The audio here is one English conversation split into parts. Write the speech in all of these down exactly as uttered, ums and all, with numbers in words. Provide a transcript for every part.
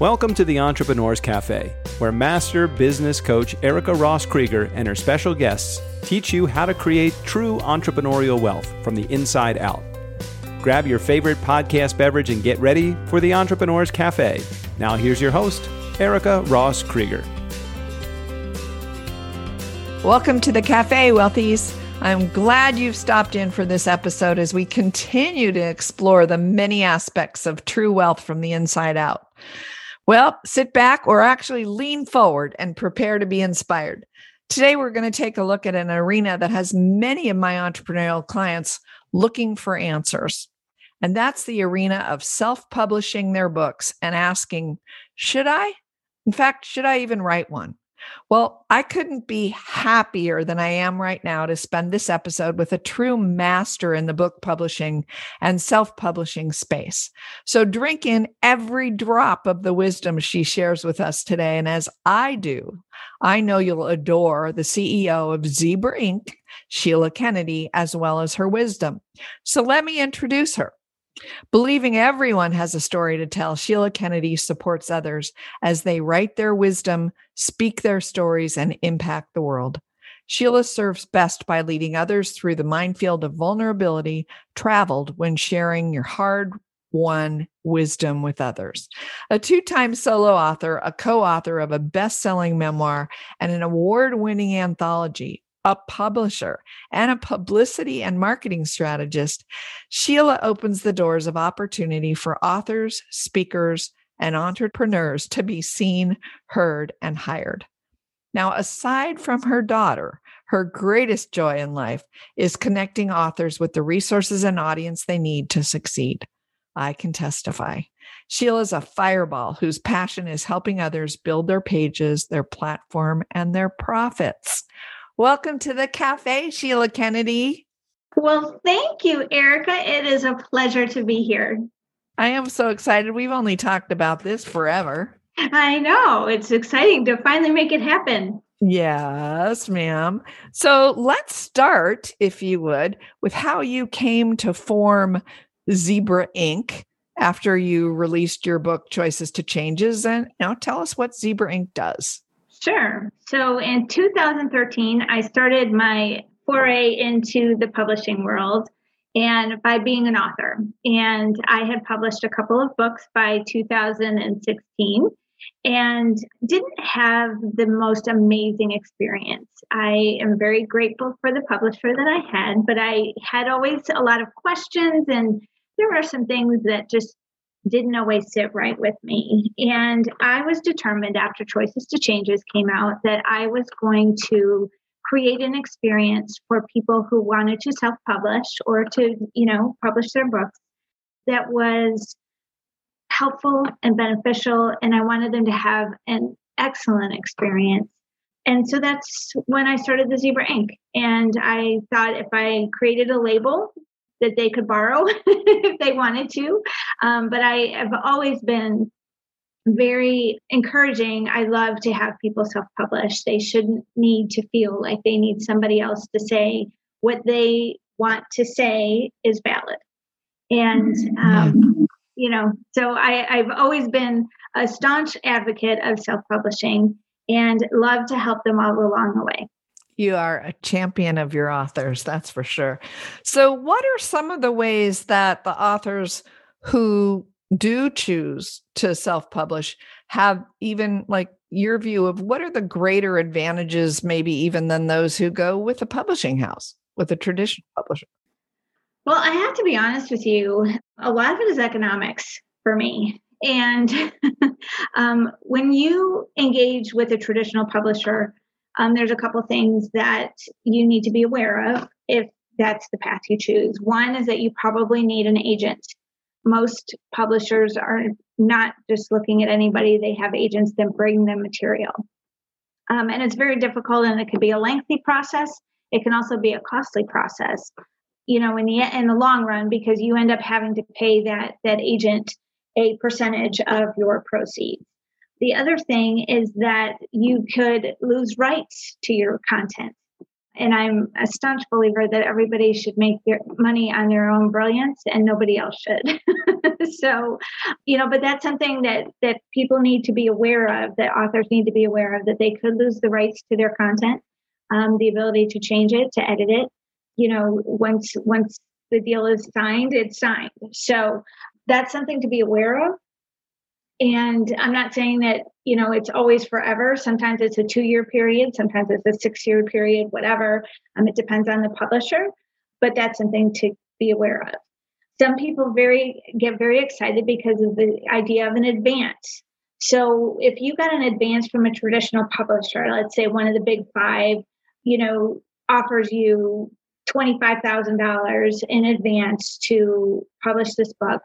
Welcome to the Entrepreneur's Cafe, where master business coach Erica Ross-Krieger and her special guests teach you how to create true entrepreneurial wealth from the inside out. Grab your favorite podcast beverage and get ready for the Entrepreneur's Cafe. Now here's your host, Erica Ross-Krieger. Welcome to the cafe, Wealthies. I'm glad you've stopped in for this episode as we continue to explore the many aspects of true wealth from the inside out. Well, sit back or actually lean forward and prepare to be inspired. Today, we're going to take a look at an arena that has many of my entrepreneurial clients looking for answers. And that's the arena of self-publishing their books and asking, should I? In fact, should I even write one? Well, I couldn't be happier than I am right now to spend this episode with a true master in the book publishing and self-publishing space. So drink in every drop of the wisdom she shares with us today. And as I do, I know you'll adore the C E O of Zebra Ink, Sheila Kennedy, as well as her wisdom. So let me introduce her. Believing everyone has a story to tell, Sheila Kennedy supports others as they write their wisdom, speak their stories, and impact the world. Sheila serves best by leading others through the minefield of vulnerability traveled when sharing your hard-won wisdom with others. A two-time solo author, a co-author of a best-selling memoir, and an award-winning anthology, a publisher, and a publicity and marketing strategist, Sheila opens the doors of opportunity for authors, speakers, and entrepreneurs to be seen, heard, and hired. Now, aside from her daughter, her greatest joy in life is connecting authors with the resources and audience they need to succeed. I can testify. Sheila's a fireball whose passion is helping others build their pages, their platform, and their profits. Welcome to the cafe, Sheila Kennedy. Well, thank you, Erica. It is a pleasure to be here. I am so excited. We've only talked about this forever. I know. It's exciting to finally make it happen. Yes, ma'am. So let's start, if you would, with how you came to form Zebra Ink after you released your book, Choices to Changes. And now tell us what Zebra Ink does. Sure. So in two thousand thirteen, I started my foray into the publishing world and by being an author. And I had published a couple of books by two thousand sixteen and didn't have the most amazing experience. I am very grateful for the publisher that I had, but I had always a lot of questions and there were some things that just didn't always sit right with me. And I was determined after Choices to Changes came out that I was going to create an experience for people who wanted to self-publish or to, you know, publish their books that was helpful and beneficial. And I wanted them to have an excellent experience. And so that's when I started the Zebra Ink. And I thought if I created a label that they could borrow if they wanted to. Um, but I have always been very encouraging. I love to have people self-publish. They shouldn't need to feel like they need somebody else to say what they want to say is valid. And, um, you know, so I, I've always been a staunch advocate of self-publishing and love to help them all along the way. You are a champion of your authors, that's for sure. So what are some of the ways that the authors who do choose to self-publish have even like your view of what are the greater advantages maybe even than those who go with a publishing house, with a traditional publisher? Well, I have to be honest with you. A lot of it is economics for me. And um, when you engage with a traditional publisher, Um, there's a couple things that you need to be aware of if that's the path you choose. One is that you probably need an agent. Most publishers are not just looking at anybody. They have agents that bring them material. Um, and it's very difficult and it can be a lengthy process. It can also be a costly process, you know, in the in the long run, because you end up having to pay that that agent a percentage of your proceeds. The other thing is that you could lose rights to your content. And I'm a staunch believer that everybody should make their money on their own brilliance and nobody else should. So, you know, but that's something that, that people need to be aware of, that authors need to be aware of, that they could lose the rights to their content, um, the ability to change it, to edit it. You know, once, once the deal is signed, it's signed. So that's something to be aware of. And I'm not saying that, you know, it's always forever. Sometimes it's a two-year period. Sometimes it's a six-year period, whatever. Um, it depends on the publisher, but that's something to be aware of. Some people very get very excited because of the idea of an advance. So if you got an advance from a traditional publisher, let's say one of the big five, you know, offers you twenty-five thousand dollars in advance to publish this book,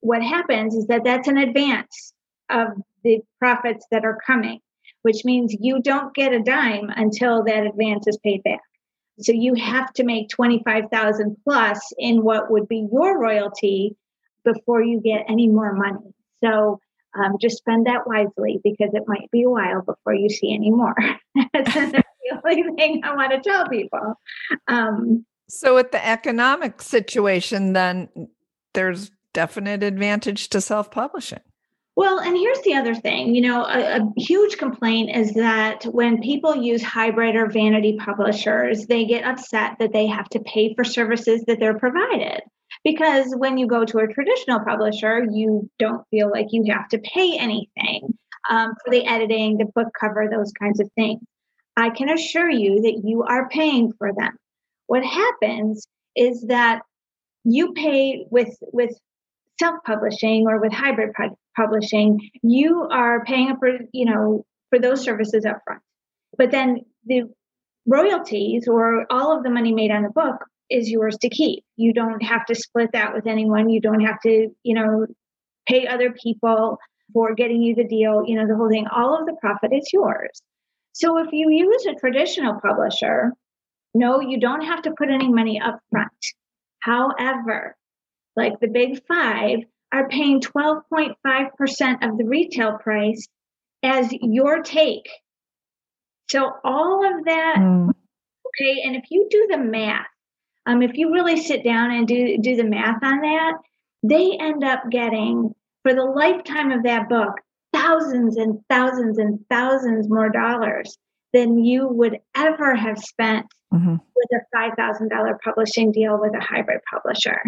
what happens is that that's an advance of the profits that are coming, which means you don't get a dime until that advance is paid back. So you have to make twenty-five thousand plus in what would be your royalty before you get any more money. So um, just spend that wisely, because it might be a while before you see any more. That's the only thing I want to tell people. Um, so with the economic situation, then there's definite advantage to self-publishing. Well, and here's the other thing, you know, a, a huge complaint is that when people use hybrid or vanity publishers, they get upset that they have to pay for services that they're provided. Because when you go to a traditional publisher, you don't feel like you have to pay anything um, for the editing, the book cover, those kinds of things. I can assure you that you are paying for them. What happens is that you pay with, with self-publishing or with hybrid publishing, you are paying for, you know, for those services up front. But then the royalties or all of the money made on the book is yours to keep. You don't have to split that with anyone. You don't have to, you know, pay other people for getting you the deal, you know, the whole thing. All of the profit is yours. So if you use a traditional publisher, no, you don't have to put any money up front. However, like the big five are paying twelve point five percent of the retail price as your take. So all of that, mm. okay, and if you do the math, um, if you really sit down and do, do the math on that, they end up getting, for the lifetime of that book, thousands and thousands and thousands more dollars than you would ever have spent mm-hmm. with a five thousand dollars publishing deal with a hybrid publisher.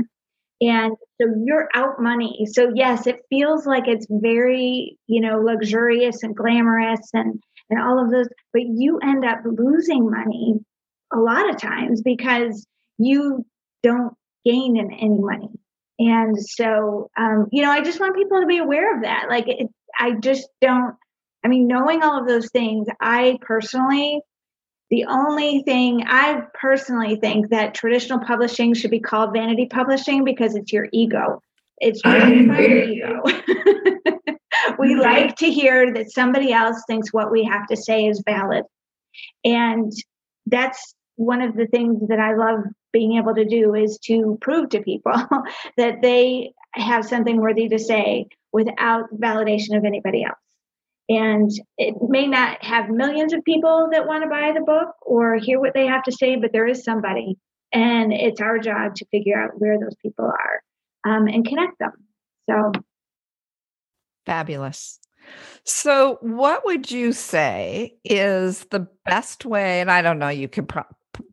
And so you're out money. So yes, it feels like it's very, you know, luxurious and glamorous and, and all of those, but you end up losing money a lot of times because you don't gain any money. And so, um, you know, I just want people to be aware of that. Like, it, I just don't, I mean, knowing all of those things, I personally, the only thing I personally think that traditional publishing should be called vanity publishing, because it's your ego. It's your ego. We like to hear that somebody else thinks what we have to say is valid. And that's one of the things that I love being able to do, is to prove to people that they have something worthy to say without validation of anybody else. And it may not have millions of people that want to buy the book or hear what they have to say, but there is somebody. And it's our job to figure out where those people are um, and connect them. So fabulous. So what would you say is the best way? And I don't know, you could, pro-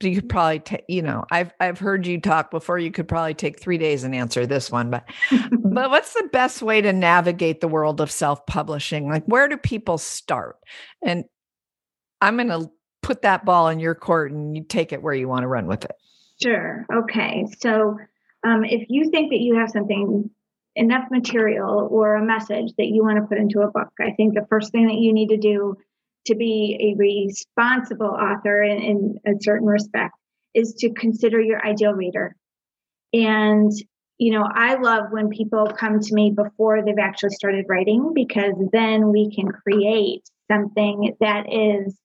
you could probably, t- you know, I've, I've heard you talk before. You could probably take three days and answer this one, but, but what's the best way to navigate the world of self-publishing? Like, where do people start? And I'm going to put that ball in your court and you take it where you want to run with it. Sure. Okay. So, um, if you think that you have something, enough material or a message that you want to put into a book, I think the first thing that you need to do to be a responsible author in, in a certain respect is to consider your ideal reader. And, you know, I love when people come to me before they've actually started writing, because then we can create something that is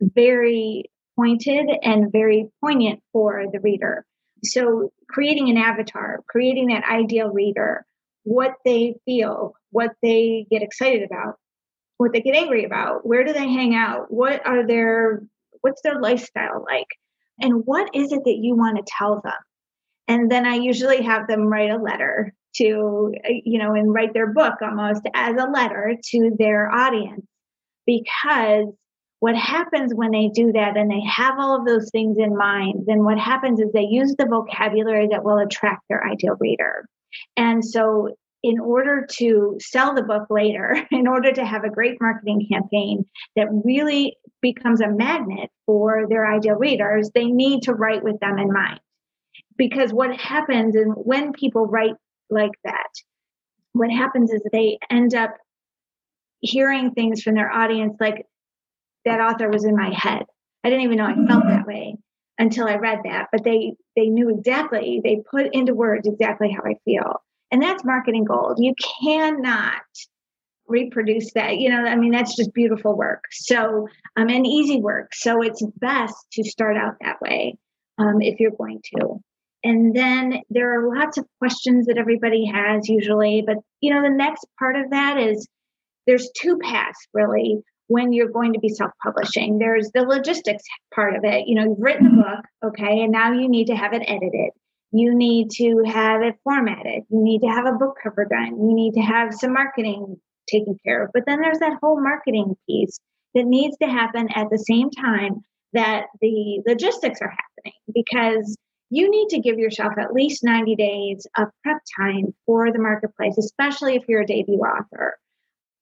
very pointed and very poignant for the reader. So creating an avatar, creating that ideal reader, what they feel, what they get excited about, what they get angry about, where do they hang out, what are their, what's their lifestyle like, and what is it that you want to tell them? And then I usually have them write a letter to, you know, and write their book almost as a letter to their audience. Because what happens when they do that and they have all of those things in mind, then what happens is they use the vocabulary that will attract their ideal reader. And so in order to sell the book later, in order to have a great marketing campaign that really becomes a magnet for their ideal readers, they need to write with them in mind. Because what happens is when people write like that, what happens is they end up hearing things from their audience like, that author was in my head. I didn't even know I felt that way until I read that. But they they knew exactly, they put into words exactly how I feel. And that's marketing gold. You cannot reproduce that. You know, I mean, that's just beautiful work. So, um, and easy work. So it's best to start out that way um, if you're going to. And then there are lots of questions that everybody has usually. But, you know, the next part of that is there's two paths really when you're going to be self-publishing. There's the logistics part of it. You know, you've written a book, okay, and now you need to have it edited. You need to have it formatted. You need to have a book cover done. You need to have some marketing taken care of. But then there's that whole marketing piece that needs to happen at the same time that the logistics are happening, because you need to give yourself at least ninety days of prep time for the marketplace, especially if you're a debut author,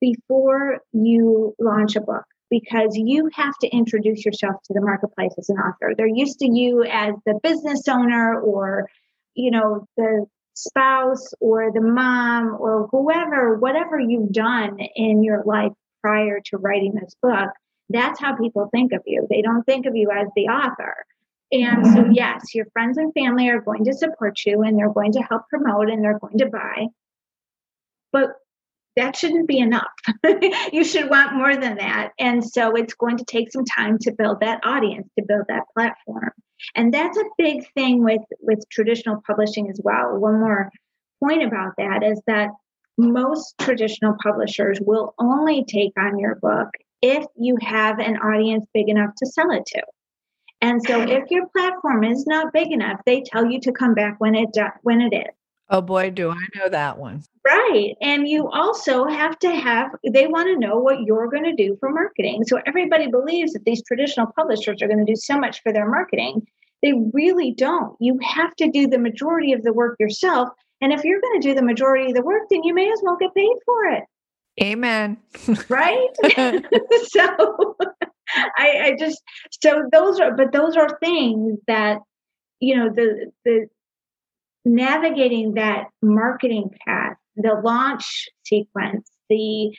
before you launch a book, because you have to introduce yourself to the marketplace as an author. They're used to you as the business owner or, you know, the spouse or the mom or whoever, whatever you've done in your life prior to writing this book. That's how people think of you. They don't think of you as the author. And so, yes, your friends and family are going to support you and they're going to help promote and they're going to buy. But that shouldn't be enough. You should want more than that. And so it's going to take some time to build that audience, to build that platform. And that's a big thing with, with traditional publishing as well. One more point about that is that most traditional publishers will only take on your book if you have an audience big enough to sell it to. And so if your platform is not big enough, they tell you to come back when it when it is. Oh boy, do I know that one. Right. And you also have to have, they want to know what you're going to do for marketing. So everybody believes that these traditional publishers are going to do so much for their marketing. They really don't. You have to do the majority of the work yourself. And if you're going to do the majority of the work, then you may as well get paid for it. Amen. Right? So I, I just, so those are, but those are things that, you know, the, the, navigating that marketing path, the launch sequence, the, you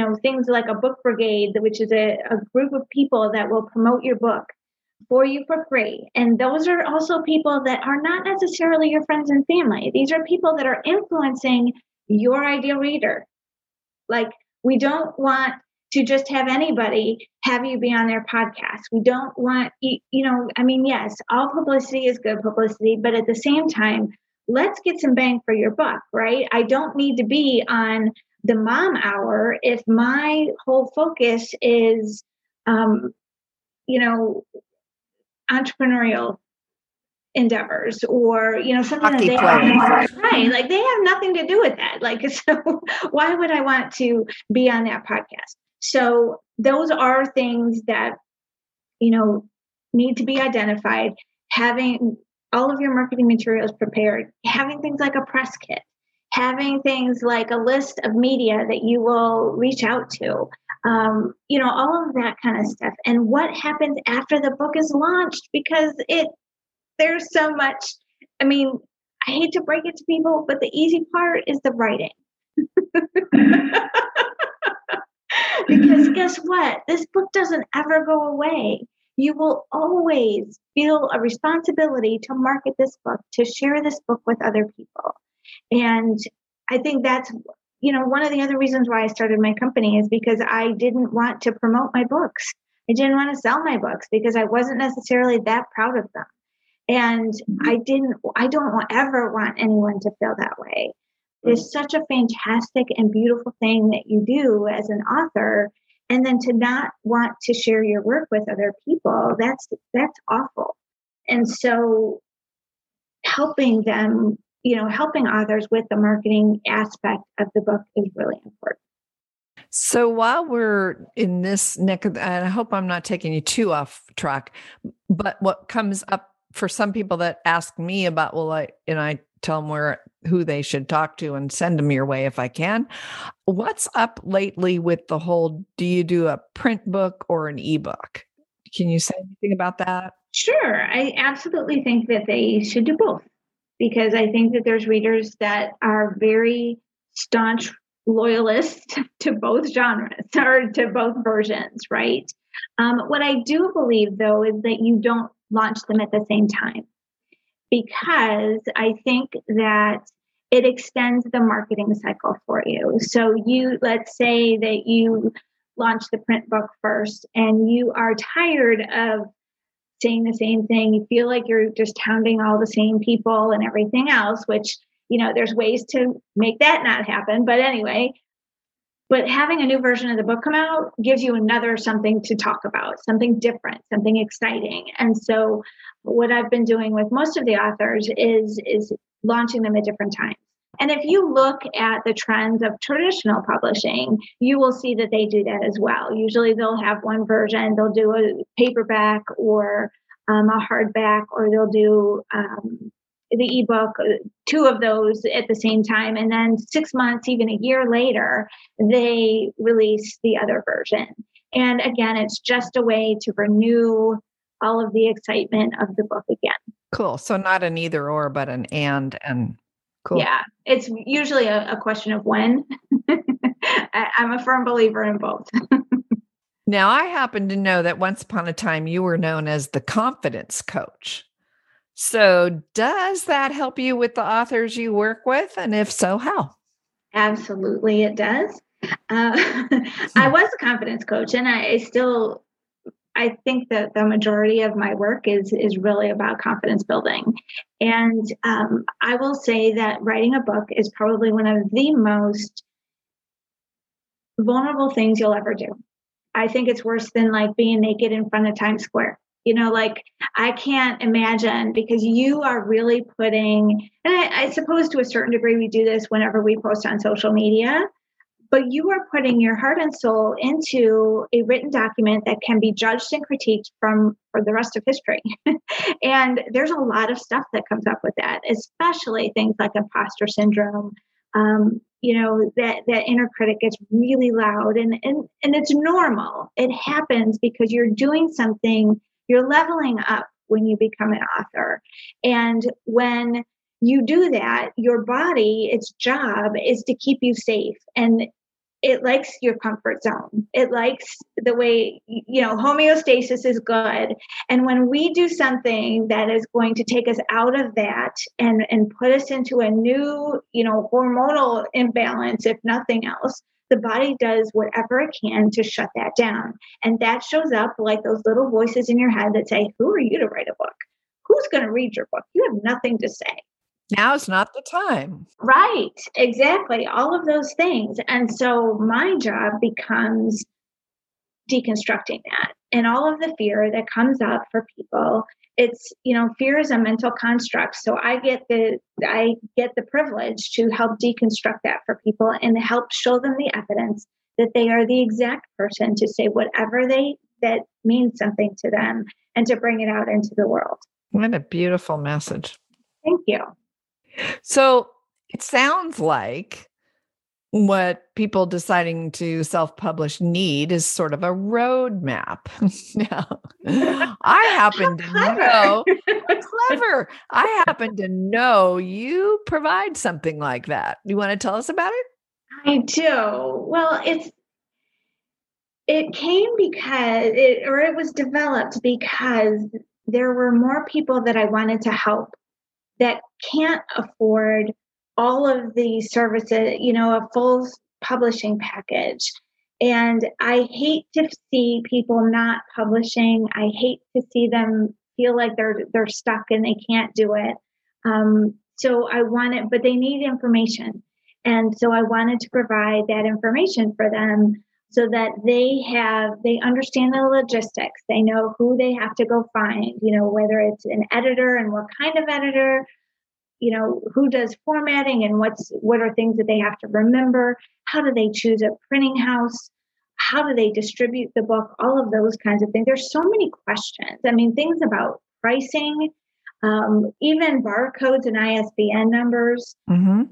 know, things like a book brigade, which is a, a group of people that will promote your book for you for free. And those are also people that are not necessarily your friends and family. These are people that are influencing your ideal reader. Like, we don't want to just have anybody have you be on their podcast. We don't want, you know, I mean, yes, all publicity is good publicity, but at the same time, let's get some bang for your buck, right? I don't need to be on the mom hour if my whole focus is, um, you know, entrepreneurial endeavors or, you know, something that they have, right? Like, they have nothing to do with that. Like, so why would I want to be on that podcast? So those are things that, you know, need to be identified. Having all of your marketing materials prepared, having things like a press kit, having things like a list of media that you will reach out to, um, you know, all of that kind of stuff. And what happens after the book is launched, because it, there's so much, I mean, I hate to break it to people, but the easy part is the writing. Because guess what? This book doesn't ever go away. You will always feel a responsibility to market this book, to share this book with other people. And I think that's, you know, one of the other reasons why I started my company is because I didn't want to promote my books. I didn't want to sell my books because I wasn't necessarily that proud of them. And I didn't, I don't ever want anyone to feel that way. It's such a fantastic and beautiful thing that you do as an author, and then to not want to share your work with other people, that's that's awful. And so helping them, you know, helping authors with the marketing aspect of the book is really important. So while we're in this neck of, and I hope I'm not taking you too off track, but what comes up for some people that ask me about, well, I, and I tell them where, who they should talk to and send them your way if I can. What's up lately with the whole, do you do a print book or an ebook? Can you say anything about that? Sure. I absolutely think that they should do both, because I think that there's readers that are very staunch loyalists to both genres or to both versions, right? Um, what I do believe, though, is that you don't launch them at the same time, because I think that it extends the marketing cycle for you. So you, let's say that you launch the print book first and you are tired of saying the same thing. You feel like you're just hounding all the same people and everything else, which, you know, there's ways to make that not happen. But anyway, but having a new version of the book come out gives you another something to talk about, something different, something exciting. And so what I've been doing with most of the authors is, is launching them at different times. And if you look at the trends of traditional publishing, you will see that they do that as well. Usually they'll have one version, they'll do a paperback or um, a hardback, or they'll do um, the ebook, two of those at the same time. And then six months, even a year later, they release the other version. And again, it's just a way to renew all of the excitement of the book again. Cool. So not an either or, but an and and. Cool. Yeah, it's usually a, a question of when. I, I'm a firm believer in both. Now, I happen to know that once upon a time you were known as the Confidence Coach. So does that help you with the authors you work with? And if so, how? Absolutely, it does. Uh, I was a confidence coach, and I, I still... I think that the majority of my work is is really about confidence building. And um, I will say that writing a book is probably one of the most vulnerable things you'll ever do. I think it's worse than like being naked in front of Times Square. You know, like I can't imagine, because you are really putting, and I, I suppose to a certain degree we do this whenever we post on social media, but you are putting your heart and soul into a written document that can be judged and critiqued from for the rest of history. And there's a lot of stuff that comes up with that, especially things like imposter syndrome. Um, you know, that, that inner critic gets really loud, and, and, and it's normal. It happens because you're doing something, you're leveling up when you become an author. And when you do that, your body, its job is to keep you safe, and it likes your comfort zone. It likes the way, you know, homeostasis is good. And when we do something that is going to take us out of that and, and put us into a new, you know, hormonal imbalance, if nothing else, the body does whatever it can to shut that down. And that shows up like those little voices in your head that say, who are you to write a book? Who's going to read your book? You have nothing to say. Now's not the time. Right. Exactly. All of those things. And so my job becomes deconstructing that and all of the fear that comes up for people. It's, you know, fear is a mental construct. So I get the, I get the privilege to help deconstruct that for people and help show them the evidence that they are the exact person to say whatever they, that means something to them, and to bring it out into the world. What a beautiful message. Thank you. So it sounds like what people deciding to self-publish need is sort of a roadmap. Now, I happen to know, clever. I happen to know you provide something like that. You want to tell us about it? I do. Well, it's it came because, it, or it was developed because there were more people that I wanted to help that can't afford all of the services, you know, a full publishing package. And I hate to see people not publishing. I hate to see them feel like they're they're stuck and they can't do it. Um, so I wanted, but they need information. And so I wanted to provide that information for them so that they have, they understand the logistics. They know who they have to go find, you know, whether it's an editor and what kind of editor, you know, who does formatting and what's, what are things that they have to remember? How do they choose a printing house? How do they distribute the book? All of those kinds of things. There's so many questions. I mean, things about pricing, um, even barcodes and I S B N numbers, mm-hmm.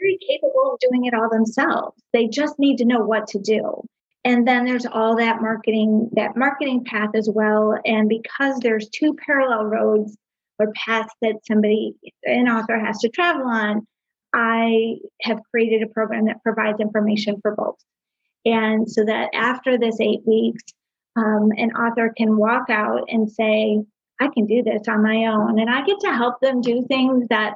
very capable of doing it all themselves. They just need to know what to do. And then there's all that marketing, that marketing path as well. And because there's two parallel roads or paths that somebody, an author has to travel on, I have created a program that provides information for both. And so that after this eight weeks, um, an author can walk out and say, I can do this on my own. And I get to help them do things that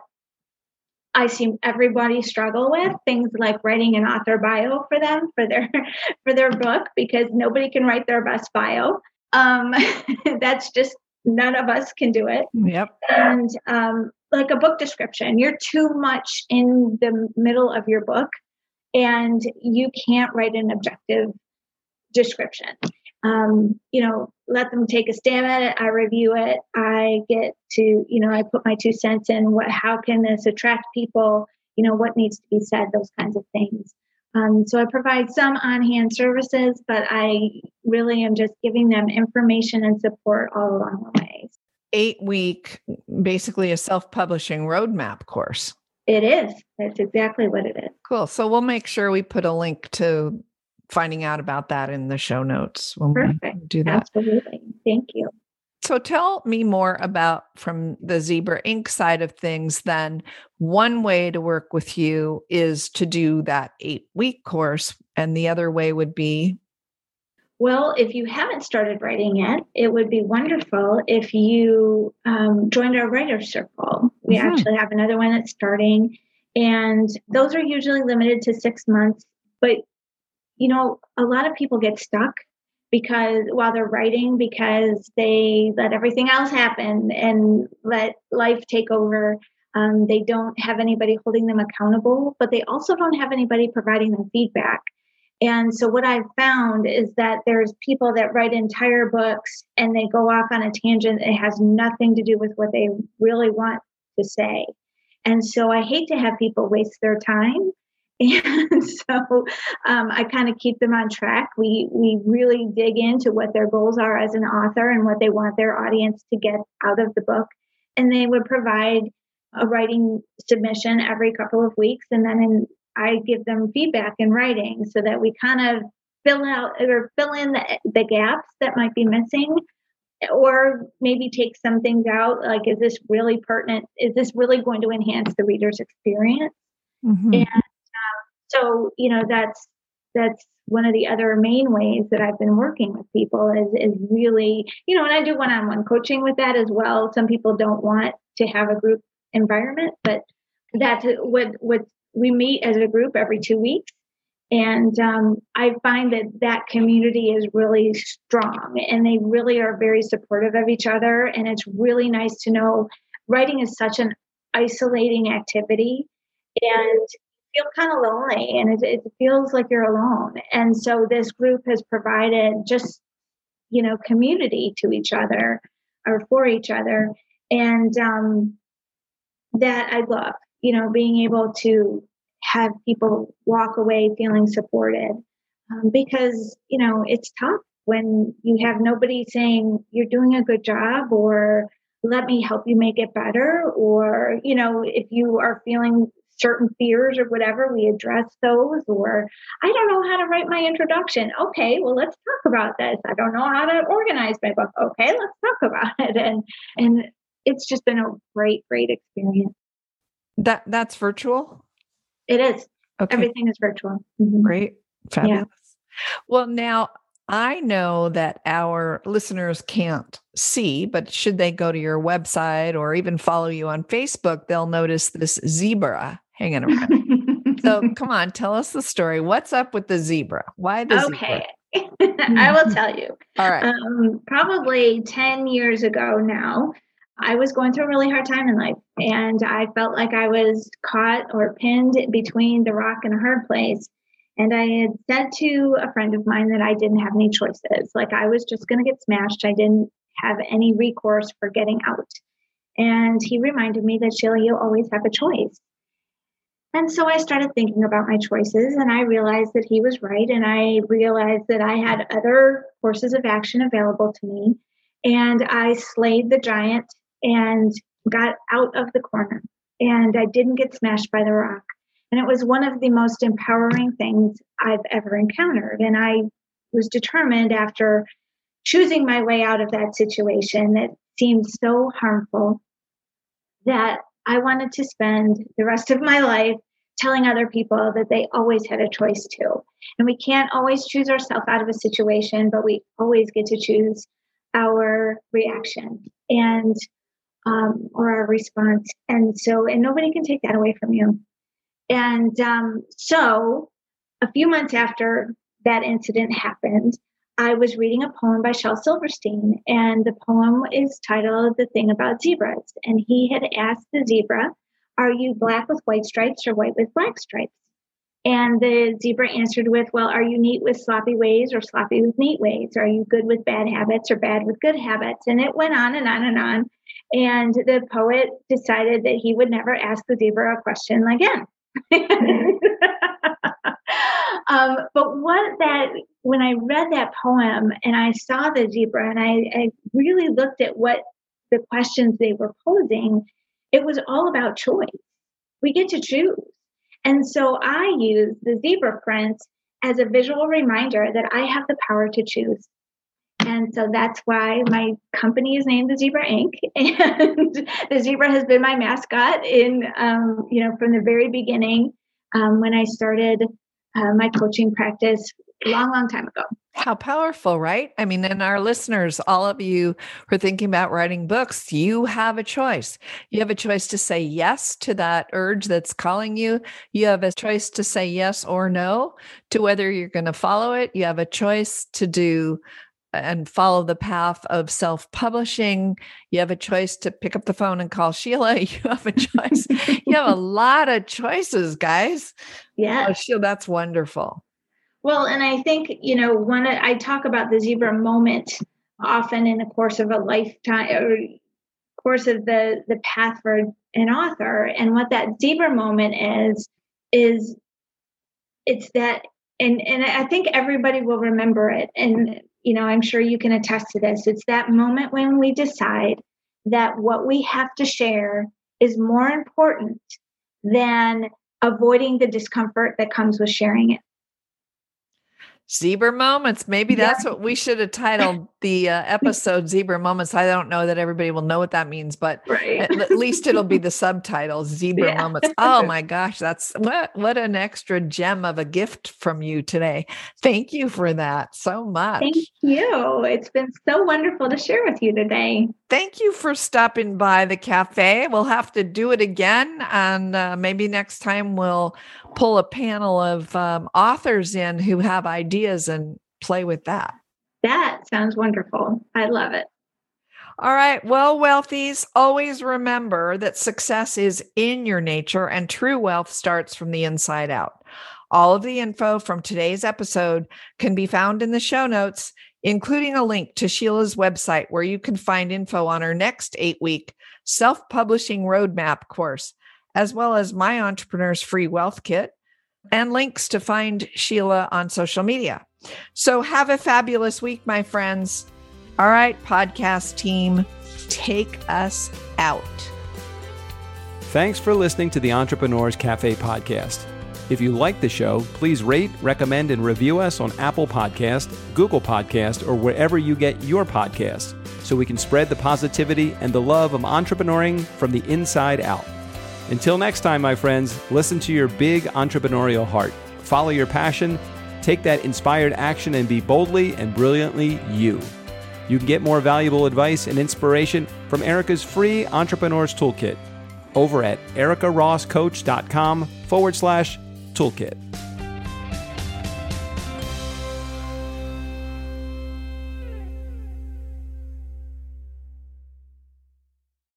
I see everybody struggle with, things like writing an author bio for them, for their for their book, because nobody can write their best bio. Um, that's just, none of us can do it. Yep. And um, like a book description, you're too much in the middle of your book and you can't write an objective description. Um, you know, let them take a stab at it. I review it. I get to, you know, I put my two cents in what, how can this attract people? You know, what needs to be said, those kinds of things. Um, so I provide some on-hand services, but I really am just giving them information and support all along the way. Eight week, basically a self-publishing roadmap course. It is. That's exactly what it is. Cool. So we'll make sure we put a link to finding out about that in the show notes when Perfect. We do that. Absolutely. Thank you. So tell me more about, from the Zebra Ink side of things, then one way to work with you is to do that eight week course. And the other way would be? Well, if you haven't started writing yet, it would be wonderful if you um, joined our writer's circle. We mm-hmm. actually have another one that's starting, and those are usually limited to six months. But, you know, a lot of people get stuck because while they're writing, because they let everything else happen and let life take over. Um, they don't have anybody holding them accountable, but they also don't have anybody providing them feedback. And so what I've found is that there's people that write entire books and they go off on a tangent. It has nothing to do with what they really want to say. And so I hate to have people waste their time. And so um, I kind of keep them on track. We we really dig into what their goals are as an author and what they want their audience to get out of the book. And they would provide a writing submission every couple of weeks. And then in, I give them feedback in writing so that we kind of fill out or fill in the, the gaps that might be missing, or maybe take some things out. Like, is this really pertinent? Is this really going to enhance the reader's experience? Mm-hmm. And so, you know, that's that's one of the other main ways that I've been working with people is, is really, you know, and I do one-on-one coaching with that as well. Some people don't want to have a group environment, but that's what, what we meet as a group every two weeks. And um, I find that that community is really strong and they really are very supportive of each other. And it's really nice to know writing is such an isolating activity. And feel kind of lonely and it, it feels like you're alone. And so this group has provided just, you know, community to each other or for each other. And um, that I love, you know, being able to have people walk away feeling supported um, because, you know, it's tough when you have nobody saying you're doing a good job or let me help you make it better. Or, you know, if you are feeling certain fears or whatever, we address those. Or I don't know how to write my introduction. Okay, well, let's talk about this. I don't know how to organize my book. Okay, let's talk about it. And and it's just been a great, great experience. That that's virtual? It is. Okay. Everything is virtual. Mm-hmm. Great. Fabulous. Yeah. Well, now I know that our listeners can't see, but should they go to your website or even follow you on Facebook, they'll notice this zebra hanging around. So come on, tell us the story. What's up with the zebra? Why the okay. zebra? Okay, I will tell you. All right. Um, probably ten years ago now, I was going through a really hard time in life, and I felt like I was caught or pinned between the rock and a hard place. And I had said to a friend of mine that I didn't have any choices. Like, I was just going to get smashed. I didn't have any recourse for getting out. And he reminded me that, Sheila, you always have a choice. And so I started thinking about my choices, and I realized that he was right. And I realized that I had other courses of action available to me. And I slayed the giant and got out of the corner, and I didn't get smashed by the rock. And it was one of the most empowering things I've ever encountered. And I was determined, after choosing my way out of that situation that seemed so harmful, that I wanted to spend the rest of my life telling other people that they always had a choice too. And we can't always choose ourselves out of a situation, but we always get to choose our reaction and um, or our response. And so, and nobody can take that away from you. And um, so a few months after that incident happened, I was reading a poem by Shel Silverstein, and the poem is titled The Thing About Zebras. And he had asked the zebra, are you black with white stripes or white with black stripes? And the zebra answered with, well, are you neat with sloppy ways or sloppy with neat ways? Are you good with bad habits or bad with good habits? And it went on and on and on. And the poet decided that he would never ask the zebra a question again. um, but what that, when I read that poem and I saw the zebra and I, I really looked at what the questions they were posing, it was all about choice. We get to choose. And so I use the zebra print as a visual reminder that I have the power to choose. And so that's why my company is named The Zebra Ink, and the zebra has been my mascot in, um, you know, from the very beginning um, when I started uh, my coaching practice long, long time ago. How powerful, right? I mean, and our listeners, all of you who are thinking about writing books, you have a choice. You have a choice to say yes to that urge that's calling you. You have a choice to say yes or no to whether you're going to follow it. You have a choice to do and follow the path of self-publishing. You have a choice to pick up the phone and call Sheila. You have a choice. You have a lot of choices, guys. Yeah. Oh, Sheila, that's wonderful. Well, and I think, you know, one, I talk about the zebra moment often in the course of a lifetime or course of the, the path for an author. And what that zebra moment is, is it's that, and, and I think everybody will remember it. And you know, I'm sure you can attest to this. It's that moment when we decide that what we have to share is more important than avoiding the discomfort that comes with sharing it. Zebra moments. Maybe that's yeah. what we should have titled the uh, episode, Zebra Moments. I don't know that everybody will know what that means, but right. at, at least it'll be the subtitle, Zebra yeah. Moments. Oh my gosh. That's what, what an extra gem of a gift from you today. Thank you for that so much. Thank you. It's been so wonderful to share with you today. Thank you for stopping by the cafe. We'll have to do it again. And uh, maybe next time we'll pull a panel of um, authors in who have ideas and play with that. That sounds wonderful. I love it. All right. Well, wealthies, always remember that success is in your nature and true wealth starts from the inside out. All of the info from today's episode can be found in the show notes, including a link to Sheila's website where you can find info on her next eight-week self-publishing roadmap course, as well as my entrepreneur's free wealth kit, and links to find Sheila on social media. So have a fabulous week, my friends. All right, podcast team, take us out. Thanks for listening to the Entrepreneurs Cafe podcast. If you like the show, please rate, recommend, and review us on Apple Podcast, Google Podcast, or wherever you get your podcasts, so we can spread the positivity and the love of entrepreneuring from the inside out. Until next time, my friends, listen to your big entrepreneurial heart, follow your passion, take that inspired action, and be boldly and brilliantly you. You can get more valuable advice and inspiration from Erica's free Entrepreneurs Toolkit over at ericarosscoach.com forward slash toolkit.